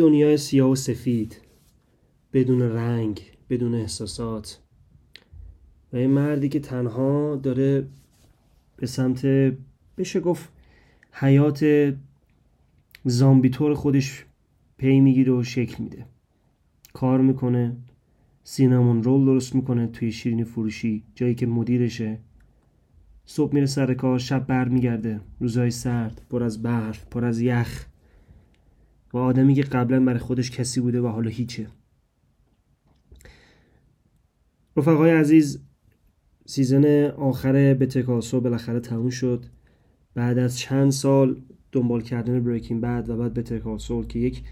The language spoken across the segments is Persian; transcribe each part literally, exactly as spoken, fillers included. دنیای سیاه و سفید، بدون رنگ، بدون احساسات، و این مردی که تنها داره به سمت، بشه گفت، حیات زامبی طور خودش پی میگیره و شکل میده. کار میکنه، سینامون رول درست میکنه توی شیرینی فروشی، جایی که مدیرشه. صبح میره سر کار، شب بر میگرده. روزهای سرد، پر از برف، پر از یخ، و آدمی که قبلا برای خودش کسی بوده و حالا هیچه. رفقای عزیز، سیزن آخر بتر کال سال بالاخره تموم شد. بعد از چند سال دنبال کردن بریکینگ بد و بعد بتر کال سال که یک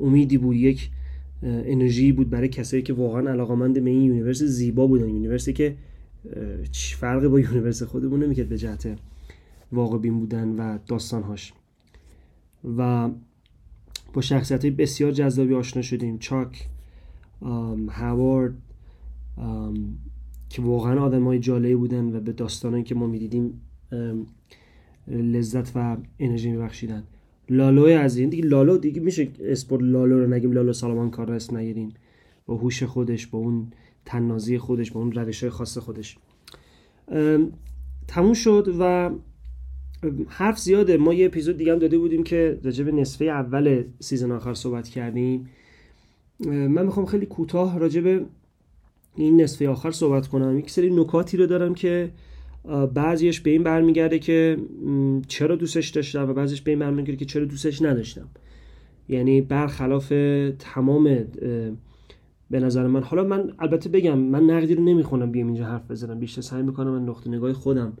امیدی بود، یک انرژی بود برای کسایی که واقعا علاقمند به این یونیورس زیبا بودن، یونیورسی که چی فرقی با یونیورس خودمون نمیکرد به جهت واقع بین بودن و داستانهاش. و با شخصیت‌های بسیار جذابی آشنا شدیم. چاک، هاوارد، که واقعا آدم‌های جالبی بودن و به داستانایی که ما می‌دیدیم لذت و انرژی می‌بخشیدن. لالوی عزیز، دیگه لالو دیگه میشه اسپورت لالو رو نگیم، لالو سالمانکا رو اسم نگیریم، با هوش خودش، با اون تنازی خودش، با اون روش‌های خاص خودش. تموم شد و حرف زیاده. ما یه اپیزود دیگه هم داده بودیم که راجع به نصفه اول سیزن آخر صحبت کردیم. من میخوام خیلی کوتاه راجع به این نصفه آخر صحبت کنم. یک سری نکاتی رو دارم که بعضیش به این برمیگرده که چرا دوستش داشتم و بعضیش به این برمیگرده که چرا دوستش نداشتم. یعنی برخلاف تمام به نظر من، حالا من البته بگم من نقدی رو نمیخونم بیام اینجا حرف بزنم، بیشتر سعی میکنم من نقطه نگاه خودم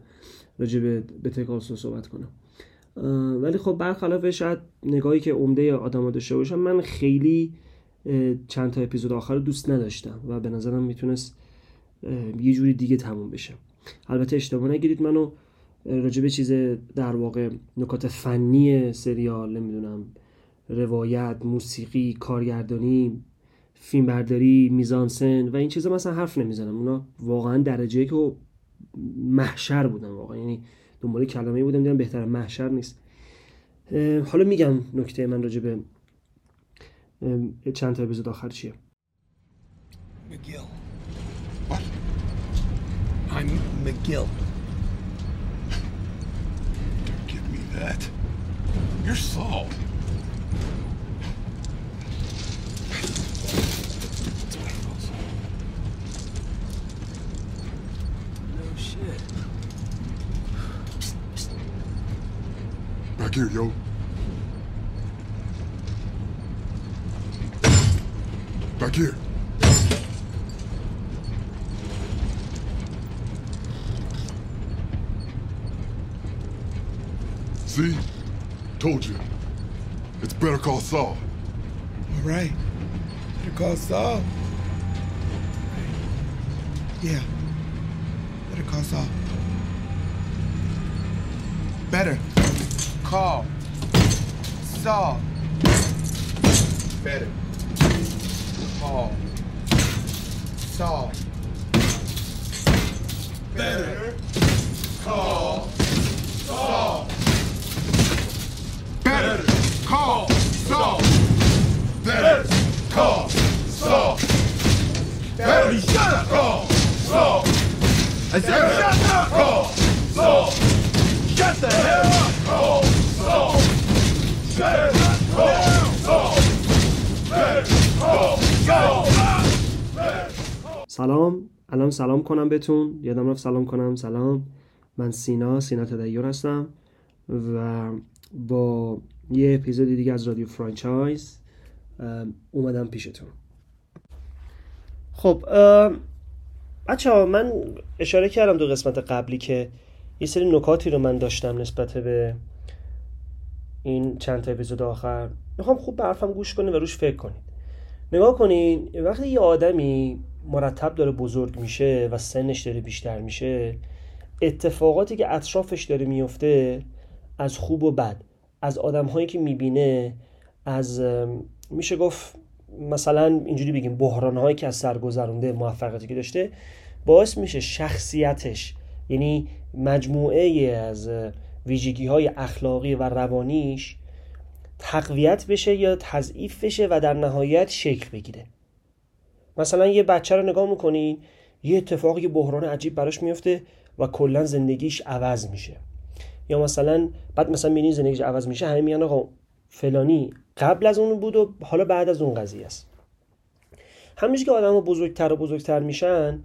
راجع به بتر کال سال صحبت کنم. ولی خب برخلاف شاید نگاهی که عمده آدما داشته باشن، من خیلی چند تا اپیزود آخر رو دوست نداشتم و به نظرم میتونست یه جوری دیگه تموم بشه. البته اشتباه نگیرید، منو راجع به چیز در واقع نکات فنی سریال، نمیدونم روایت، موسیقی، کارگردانی، فیلمبرداری، میزانسن و این چیزا مثلا حرف نمیزنم. اونا واقعا درجه‌ای که محشر بودن، واقعا یعنی دنبال کلمه‌ای بودم دیدم بهتر محشر نیست. حالا میگم نکته من راجع به چند تا اپیزود آخر چیه. McGill. What? I'm McGill. Don't give me that. You're Saul. Back here, yo. Back here. See? Told you. It's Better Call Saul. All right. Better Call Saul. Yeah. Better Call Saul. Better. Call Saul. Better Call Saul. Better Call Saul. Better Call Saul. Better Call Saul. Better Call Saul. I said shut up. Call Saul. Shut the hell up. Call Saul. Better Call Saul. Better Call Saul. سلام، الان سلام کنم بهتون، یادم رفت سلام کنم. سلام، من سینا، سینا تدیون هستم و با یه اپیزود دیگه از رادیو فرانچایز اومدم پیشتون. خب بچه‌ها، من اشاره کردم دو قسمت قبلی که یه سری نکاتی رو من داشتم نسبت به این چند تا اپیزود آخر. میخوام خوب به حرفم گوش کنید و روش فکر کنید. نگاه کنین، وقتی یه آدمی مرتب داره بزرگ میشه و سنش داره بیشتر میشه، اتفاقاتی که اطرافش داره میفته، از خوب و بد، از آدم‌هایی که میبینه، از میشه گفت مثلا اینجوری بگیم بحران‌هایی که از سر گذرونده، موفقیتی که داشته، باعث میشه شخصیتش، یعنی مجموعه از ویژگی‌های اخلاقی و روانیش تقویت بشه یا تضعیف بشه و در نهایت شکل بگیره. مثلا یه بچه رو نگاه میکنین، یه اتفاق، یه بحران عجیب براش میفته و کلا زندگیش عوض میشه. یا مثلا بعد مثلا میبینی زندگیش عوض میشه، همه میگن آقا فلانی قبل از اون بود و حالا بعد از اون قضیه است. همیشه که آدم‌ها بزرگتر و بزرگتر میشن،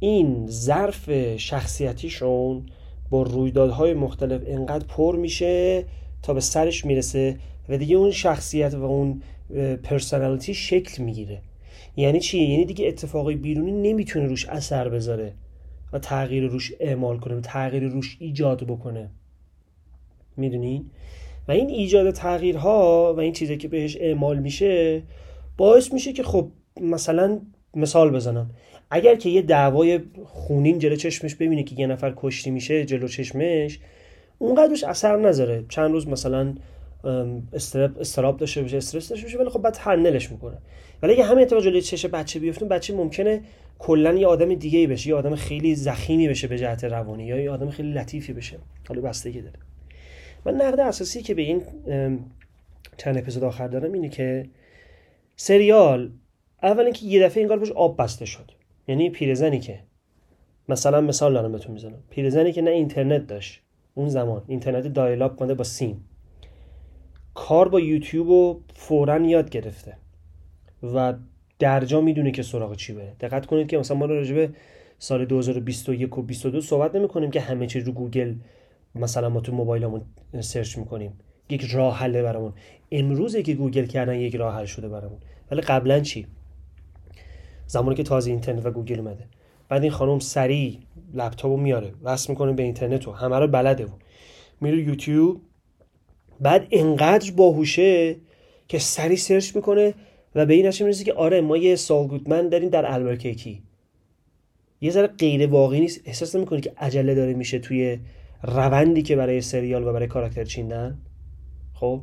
این ظرف شخصیتیشون با رویدادهای مختلف انقدر پر میشه تا به سرش میرسه و دیگه اون شخصیت و اون پرسنالیتی شکل میگیره. یعنی چی؟ یعنی دیگه اتفاقی بیرونی نمیتونه روش اثر بذاره و تغییر روش اعمال کنه و تغییر روش ایجاد بکنه. میدونین؟ و این ایجاد تغییرها و این چیزی که بهش اعمال میشه باعث میشه که خب مثلا مثال بزنم، اگر که یه دعوای خونین جلو چشمش ببینه که یه نفر کشتی میشه جلو چشمش، اونقدرش اثر نذاره، چند روز مثلا استراب داشته بشه، استرس داشته بشه، ولی خب بعد هندلش میکنه. ولی اگه همین اتفاق جلوی چشم بچه بیفته، بچه ممکنه کلا یه آدم دیگه‌ای بشه، یه آدم خیلی زخیمی بشه به جهت روانی، یا یه آدم خیلی لطیفی بشه. حالا بستگی داره. من نقد اساسی که به این چند اپیزود آخر دارم اینه که سریال اول اینکه یه دفعه انگار روش آب بسته شد. یعنی پیرزنی که مثلا مثال دارم بهتون میزنم، پیرزنی که نه اینترنت داشت اون زمان، اینترنت دایل آپ کنده با سیم، کار با یوتیوب رو فوراً یاد گرفته و درجا میدونه که سراغ چی بره. دقت کنید که مثلا ما راجع به سال دو هزار و بیست و یک و بیست و دو صحبت نمی‌کنیم که همه چیز رو گوگل مثلا ما تو موبایلمون سرچ می‌کنیم، یک راه حل برامون. امروزه که گوگل کردن یک راه حل شده برامون، ولی قبلا چی؟ زمانی که تازه اینترنت و گوگل اومده. بعد این خانم سریع لپتاپو میاره، وصل می‌کنه به اینترنت و همه رو بلده و میره یوتیوب. بعد انقدر باهوشه که سریع سرچ میکنه و به این نتیجه میرسه که آره ما یه سال گودمن داریم در البرکیکی. یه ذره غیر واقعی نیست؟ احساس نمیکنی که عجله داره میشه توی روندی که برای سریال و برای کاراکتر چیندن؟ خب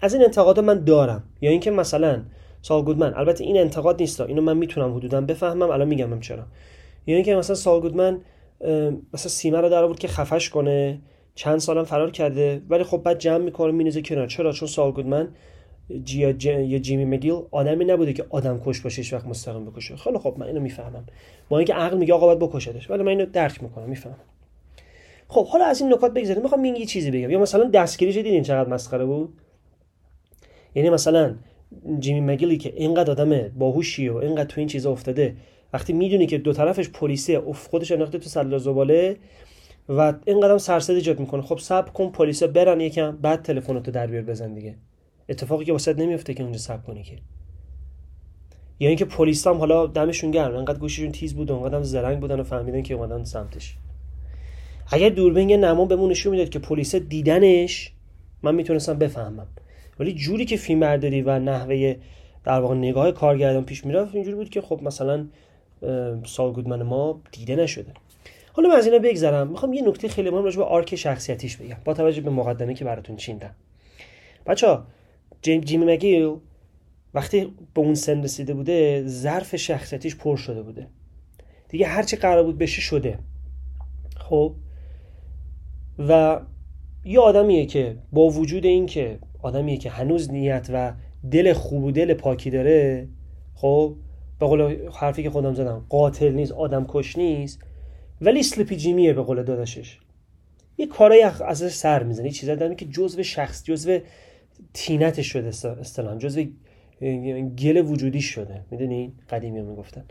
از این انتقادا من دارم. یا اینکه مثلا سال گودمن، البته این انتقاد نیستا، اینو من میتونم حدودا بفهمم، الان میگم چرا. یا اینکه مثلا سال گودمن مثلا سیمه رو در آورد که خفش کنه، چند سالم فرار کرده، ولی خب بعد جمع میکنه می‌ریزه کنار. چرا؟ چون سال گودمن یا جیمی مگیل آدمی نبوده که آدم کش باشه، هیچ وقت مستقیم بکشه. خیلی خب من اینو میفهمم، با اینکه عقل میگه آقا باید بکشدش، ولی من اینو درک میکنم، میفهمم. خب حالا از این نکات بگذریم، میخوام این یه چیزی بگم. یا مثلا دستگیریش دیدین چقدر مسخره بود؟ یعنی مثلا جیمی مگیلی که اینقدر آدم باهوشی و اینقدر تو این چیزا افتاده، وقتی میدونی که دو طرفش پلیسه، خودش انداخته تو سله زباله و اینقدرم سرسد ایجاد میکنه. خب صبر کن پلیسا برن یکم، بعد تلفنتو در بیار بزن دیگه. اتفاقی که واسه نمیفته که اونجا صبر کنی که. یا اینکه پلیسام حالا دمشون گرم، اینقدر گوششون تیز بود و اینقدرم زرنگ بودن و فهمیدن که اومدن سمتش. اگر دوربین نما بهمون نشون میداد که پلیسا دیدنش، من میتونستم بفهمم. ولی جوری که فیلم برداری و نحوه در واقع نگاه کارگردان پیش میرفت، اینجوری بود که خب مثلا سال گودمن ما دیده نشده. حالا من از اینا بگذرم، میخوام یه نکته خیلی مهم راجع به آرک شخصیتیش بگم با توجه به مقدمه که براتون چیندم. بچه‌ها جیمی مگیل وقتی به اون سن رسیده بوده، ظرف شخصیتیش پر شده بوده دیگه، هرچی قرار بود بشه شده. خب و یه آدمیه که با وجود این که آدمیه که هنوز نیت و دل خوب و دل پاکی داره، خب به قول حرفی که خودم زدم قاتل نیست، آدم کش نیست، ولی سلیپی جیمیه به قول داداشش. یه کارایی از سر میزنه، یه چیزایی داره که جزء شخص، جزء تینتش شده، اصطلاحاً جزء گل وجودی شده. میدونین قدیمی‌ها میگفتن.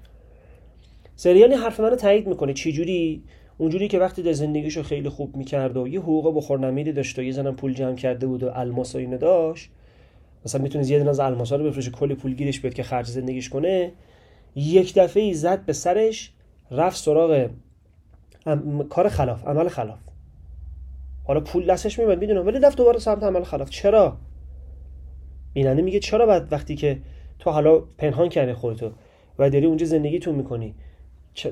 سریال حرف منو تایید میکنه. چه جوری؟ اونجوری که وقتی در زندگیشو خیلی خوب میکرد و یه حقوق بخورنمیدی داشت و یه زنم پول جمع کرده بود و الماس و اینا داشت، مثلا میتونه یه دونه از الماسا رو بفروشه کلی پول گیرش بیاد که خرج زندگیش کنه، یک دفعه‌ای زد به سرش، رفت سراغ ام... کار خلاف، عمل خلاف. حالا پول دستش میاد میدونم، ولی دفعه دوباره سمت عمل خلاف. چرا؟ بیننده میگه چرا بعد وقتی که تو حالا پنهان کردی خودتو و داری اونجا زندگیتون میکنی،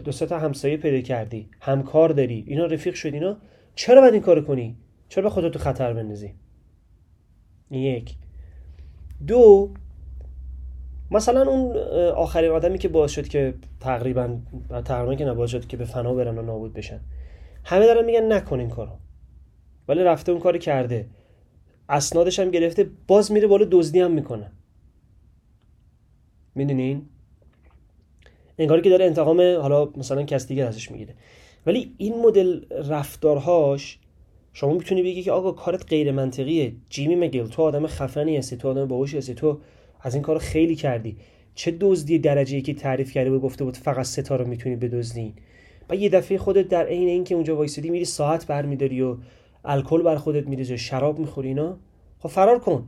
دو سه تا همسایه پیدا کردی، همکار داری، اینا رفیق شد، اینا چرا بعد این کارو کنی؟ چرا به خودت تو خطر بندازی؟ یک. دو، مثلا اون آخرین آدمی که باعث شد که تقریبا تقریبا که نباعث شد که به فنا برن و نابود بشن، همه دارن میگن نکن این کارو، ولی رفته اون کاری کرده. اسنادش هم گرفته، باز میره بالا دزدی هم میکنه. میدونین انگاری که داره انتقام حالا مثلا کس دیگه ازش میگیره. ولی این مدل رفتارهاش شما میتونی بگی که آقا کارت غیر منطقیه، جیمی مگیل تو آدم خفنی هستی، تو آدم باهوشی هستی، تو از این کارو خیلی کردی. چه دزدی درجه‌ای که تعریف کرده بود، گفته بود فقط ستاره میتونی بدزدین، بعد یه دفعه خودت در عین اینکه اونجا وایسیدی میری ساعت برمی‌داری و الکل بر خودت میریزی، شراب میخوری اینا. خب فرار کن.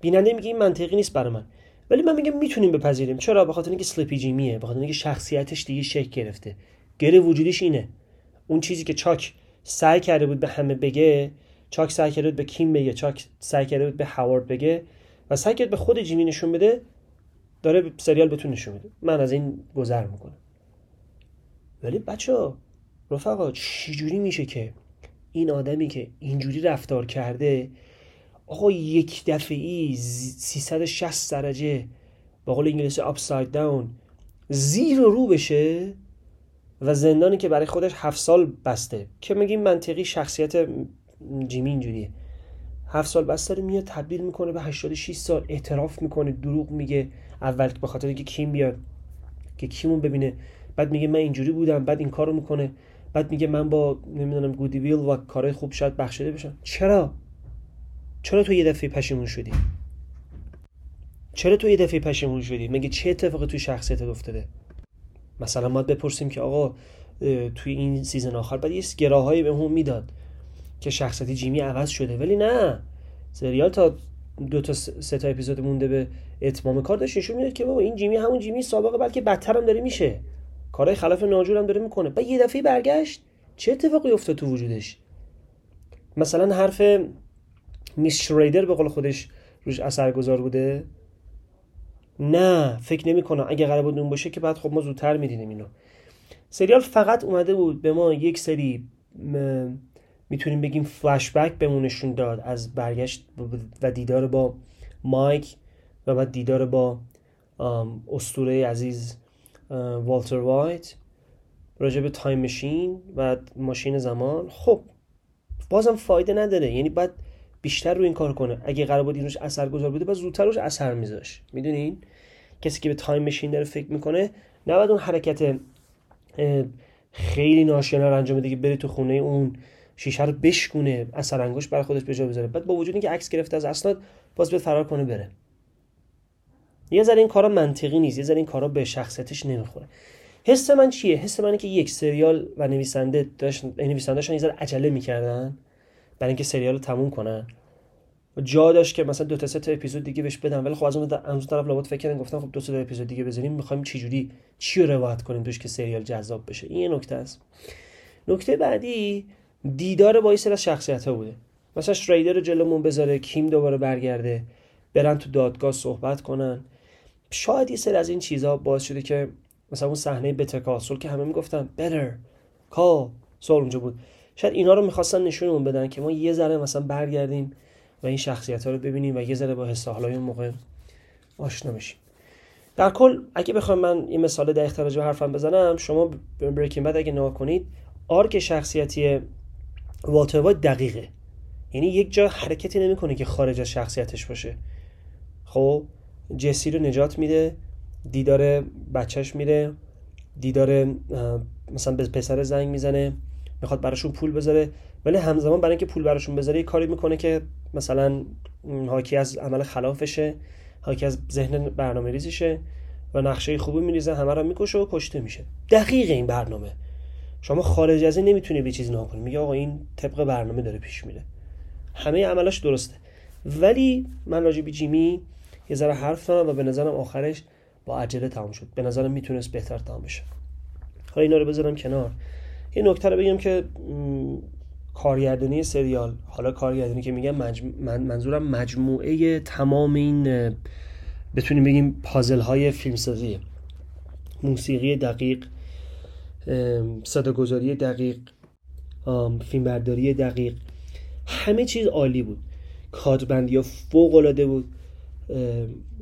بیننده میگه این منطقی نیست برام، ولی من میگم میتونیم بپذیریم. چرا؟ به خاطر اینکه سلیپی جیمیه، به خاطر اینکه شخصیتش دیگه شک گرفته. گره وجودیش اینه. اون چیزی که چاک سعی کرده بود به همه بگه، چاک سعی کرده بود به کیم بگه، چاک سعی کرده بود به هاوارد بگه و سعی کرد به خود جیمی نشون بده، داره سریال بتون نشون بده. من از این گذر میکنم. ولی بچا رفقا، چه جوری میشه که این آدمی که اینجوری رفتار کرده آقا یک دفعه‌ای سیصد و شصت درجه به قول انگلیسی اپساید داون زیر رو بشه و زندانی که برای خودش هفت سال بسته که میگیم منطقی شخصیت جیمی اینجوریه، هفت سال بسته رو میاد تبدیل میکنه به هشتاد و شش سال، اعتراف میکنه، دروغ میگه اول به خاطر اینکه کیم بیاد که کیمون ببینه، بعد میگه من اینجوری بودم، بعد این کارو میکنه، بعد میگه من با نمیدونم گودی ویل و کارهای خوب شاید بخشیده بشم. چرا؟ چرا تو یه دفعه پشیمون شدی؟ چرا تو یه دفعه پشیمون شدی؟ مگه چه اتفاقی تو شخصیتت افتاده؟ مثلا ما بپرسیم که آقا توی این سیزن آخر بعد یه گراهایی بهمون میداد که شخصیت جیمی عوض شده، ولی نه، سریال تا دو تا سه تا اپیزود مونده به اتمام کار داشت نشون میداد که بابا این جیمی همون جیمی سابقه، بلکه بدتر هم داره میشه، کارهای خلاف ناجور هم داره میکنه. بعد یه دفعه برگشت، چه اتفاقی افتاد تو وجودش؟ مثلا حرف میس شریدر به قول خودش روش اثرگذار بوده؟ نه، فکر نمی‌کنم. اگه قرار بود اون باشه که بعد خب ما زودتر می‌دیدیم اینو. سریال فقط اومده بود به ما یک سری م... میتونیم بگیم فلش بک بهمونشون داد از برگشت و دیدار با مایک و بعد دیدار با اسطوره عزیز والتر وایت، راجب تایم ماشین و ماشین زمان. خب بازم فایده نداره، یعنی بعد بیشتر رو این کار کنه. اگه قرار بود اینوش اثرگذار بوده باز زودتر روش اثر میذاش. میدونین کسی که به تایم ماشین داره فکر میکنه نباید اون حرکت خیلی ناشیانه رو انجام بده که بره تو خونه اون شیشه رو بشکونه، اثر انگشت برای خودش به جا بذاره، بعد با وجود اینکه عکس گرفته از اسناد باز به فرار کنه بره. یه ذره این کارا منطقی نیست، یه ذره این کارا به شخصیتش نمیخوره. حس من چیه؟ حس من اینه که یک سریال و نویسنده داشتن، نویسنده‌شون یه ذره عجله میکردن برای اینکه سریال رو تموم کنن. جا داشت که مثلا دو تا سه تا اپیزود دیگه بهش بدن، ولی خب از اون طرف لابد فکر کردن گفتن خب دو تا اپیزود دیگه بزنیم، می‌خوایم چه جوری چی رو روایت کنیم توش که سریال جذاب بشه. این یه نکته است. نکته بعدی دیدار با این سری از شخصیت‌ها بوده. مثلا شریدر رو جلومون بذاره، کیم دوباره برگرده، برن تو دادگاه صحبت کنن. شاید یه سری از این چیزها باعث شده که مثلا اون صحنه بتر کال سول که همه میگفتن بتر کال سول اونجا بود، شاید اینا رو می‌خواستن نشونمون بدن که ما یه ذره مثلا برگردیم و این شخصیت‌ها رو ببینیم و یه ذره با حس و حالای اون موقع آشنا بشیم. در کل اگه بخوام من این مثال دقیق تر راجع به حرفم بزنم، شما بریکینگ بد اگه نگاه کنید، آرک شخصیتی والتر وایت دقیقه، یعنی یک جا حرکتی نمی‌کنه که خارج از شخصیتش باشه. خب جسی رو نجات میده، دیدار بچهش میره، دیدار مثلا به پسر زنگ میزنه، میخواد براشون پول بذاره، ولی همزمان برای اینکه پول براشون بذاره یه کاری میکنه که مثلا حاکی از عمل خلافشه، حاکی از ذهن برنامه ریزیشه و نقشه خوبی میریزه، همه رو میکشه و کشته میشه. دقیق این برنامه. شما خارج از این نمیتونی به چیزی نگاه کنی. میگه آقا این طبق برنامه داره پیش میره. همه عملاش درسته. ولی من راجع به جیمی یه ذره حرف زدم و به نظرم آخرش با عجله تموم شد. به نظرم میتونست بهتر تموم بشه. حالا اینا رو بذارم کنار. این نکته رو بگم که م... کارگردانی سریال، حالا کارگردانی که میگم مج... من... منظورم مجموعه تمام این بتونیم بگیم پازل های فیلمسازیه، موسیقی دقیق، صداگذاری دقیق، فیلمبرداری دقیق، همه چیز عالی بود، کادربندی ها فوق العاده بود.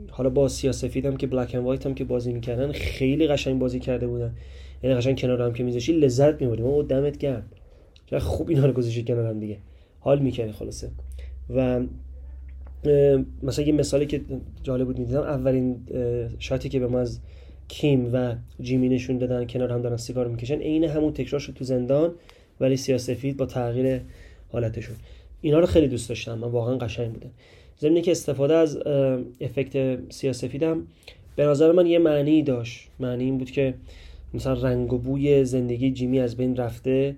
حالا با سیاه‌سفید هم که بلک اند وایت هم که بازی میکردن خیلی قشنگ بازی کرده بودن، یعنی قشنگ کنار هم که میذاشی لذت میبردیم. او دمت گرم، چقدر خوب اینا رو گذاشتی کنار هم دیگه، حال میکنی خلاصه. و مثلا یه مثالی که جالب بود می‌دیدم، اولین شاتی که به ما از کیم و جیمی نشون دادن کنار هم دارن سیگار میکشن، عین همون تکرار شد تو زندان ولی سیاه‌سفید با تغییر حالتشون. اینا رو خیلی دوست داشتم، من واقعا قشنگ بوده. ضمن که استفاده از افکت سیاه‌سفیدم به نظر من یه معنی داشت. معنی این بود که مثلا رنگ و بوی زندگی جیمی از بین رفته،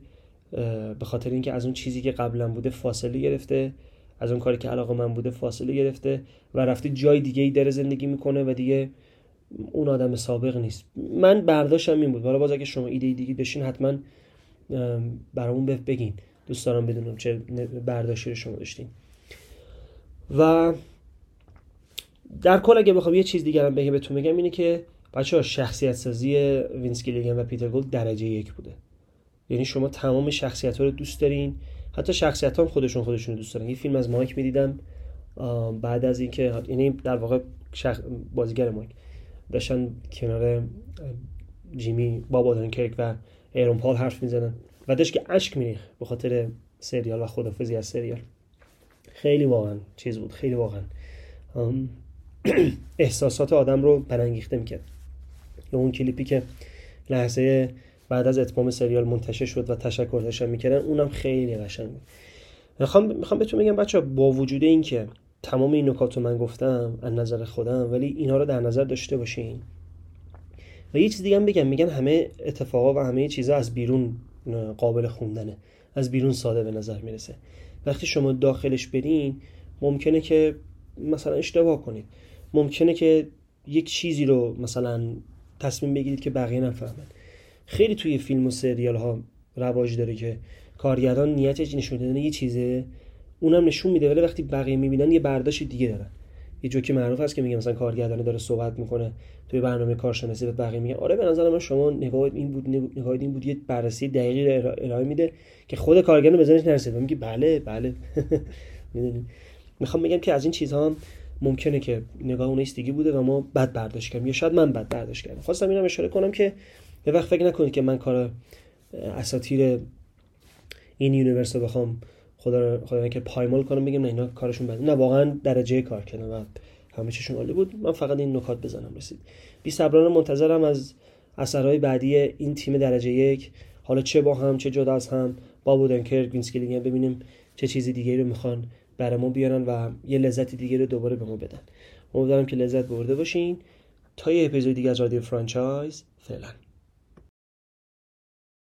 به خاطر اینکه از اون چیزی که قبلا بوده فاصله گرفته، از اون کاری که علاقه من بوده فاصله گرفته و رفته جای دیگه‌ای داره زندگی میکنه و دیگه اون آدم سابق نیست. من برداشتم این بود. حالا باز اگه شما ایده دیگه داشتین حتما برامون بگین، دوست دارم بدونم چه برداشتی رو شما داشتین. و در کل اگه بخوام یه چیز دیگه هم بگم بهتون بگم اینه که بچه‌ها شخصیت سازی وینس گیلیگن و پیتر گولد درجه یک بوده. یعنی شما تمام شخصیت‌ها رو دوست دارین، حتی شخصیت‌ها هم خودشون خودشون رو دوست دارن. یه فیلم از مایک می‌دیدم بعد از اینکه یعنی در واقع شخ... بازیگر مایک داشتن کنار جیمی، باب اودنکرک و ایرون پال حرف می‌زدن و داشت که اشک می‌ریخت به خاطر سریال و خدافظی از سریال. خیلی واقعا چیز بود، خیلی واقعا احساسات آدم رو برانگیخته می‌کرد. یا اون کلیپی که لحظه بعد از اتمام سریال منتشر شد و تشکر داشتن می‌کردن، اونم خیلی قشنگ بود. می‌خوام می‌خوام بهتون بگم بچه‌ها با وجود این که تمام این نکات رو من گفتم از نظر خودم، ولی اینا رو در نظر داشته باشین. و یه چیز دیگه هم بگم، میگن همه اتفاقا و همه چیزا از بیرون قابل خوندنه، از بیرون ساده به نظر میرسه. وقتی شما داخلش برین ممکنه که مثلا اشتباه کنید، ممکنه که یک چیزی رو مثلا تصمیم بگیرید که بقیه نفهمن. خیلی توی فیلم و سریال ها رواج داره که کارگردان نیتش نشون دادن یه چیزه، اونم نشون میده، ولی وقتی بقیه میبینن یه برداشت دیگه دارن. یه جوکی معروف هست که میگه مثلا کارگردان داره صحبت میکنه توی برنامه کارشناسی، به بقیه میگه آره به نظر من شما نگاهت این بود، نگاهت این بود، یه بررسی دقیقی رو ارائه میده که خود کارگردان به ذهنش نرسید و میگه بله بله میدونید. میخوام بگم که از این چیزها هم ممکنه که نگاه اون ایستگی بوده و ما بد برداشت کردیم یا شاید من بد برداشت کردم. خواستم اینم اشاره کنم که یه وقت فکر نکنید که من کار اساطیر این یونیورس رو بخوام خدا رو خدا که پایمال کنم، بگم نه اینا کارشون بده، نه واقعا درجه کار کردن و همه چیزشون عالی بود. من فقط این نکات بزنم رسید. بی صبرانه منتظرم از اثرهای بعدی این تیم درجه یک، حالا چه با هم چه جدا از هم، باب اودنکرک، وینس گیلیگن، ببینیم چه چیز دیگه‌ای رو میخوان برامون بیارن و یه لذت دیگه رو دوباره به ما بدن. امیدوارم که لذت برده باشین. تا یه اپیزود دیگه از رادیو فرانچایز، فعلا.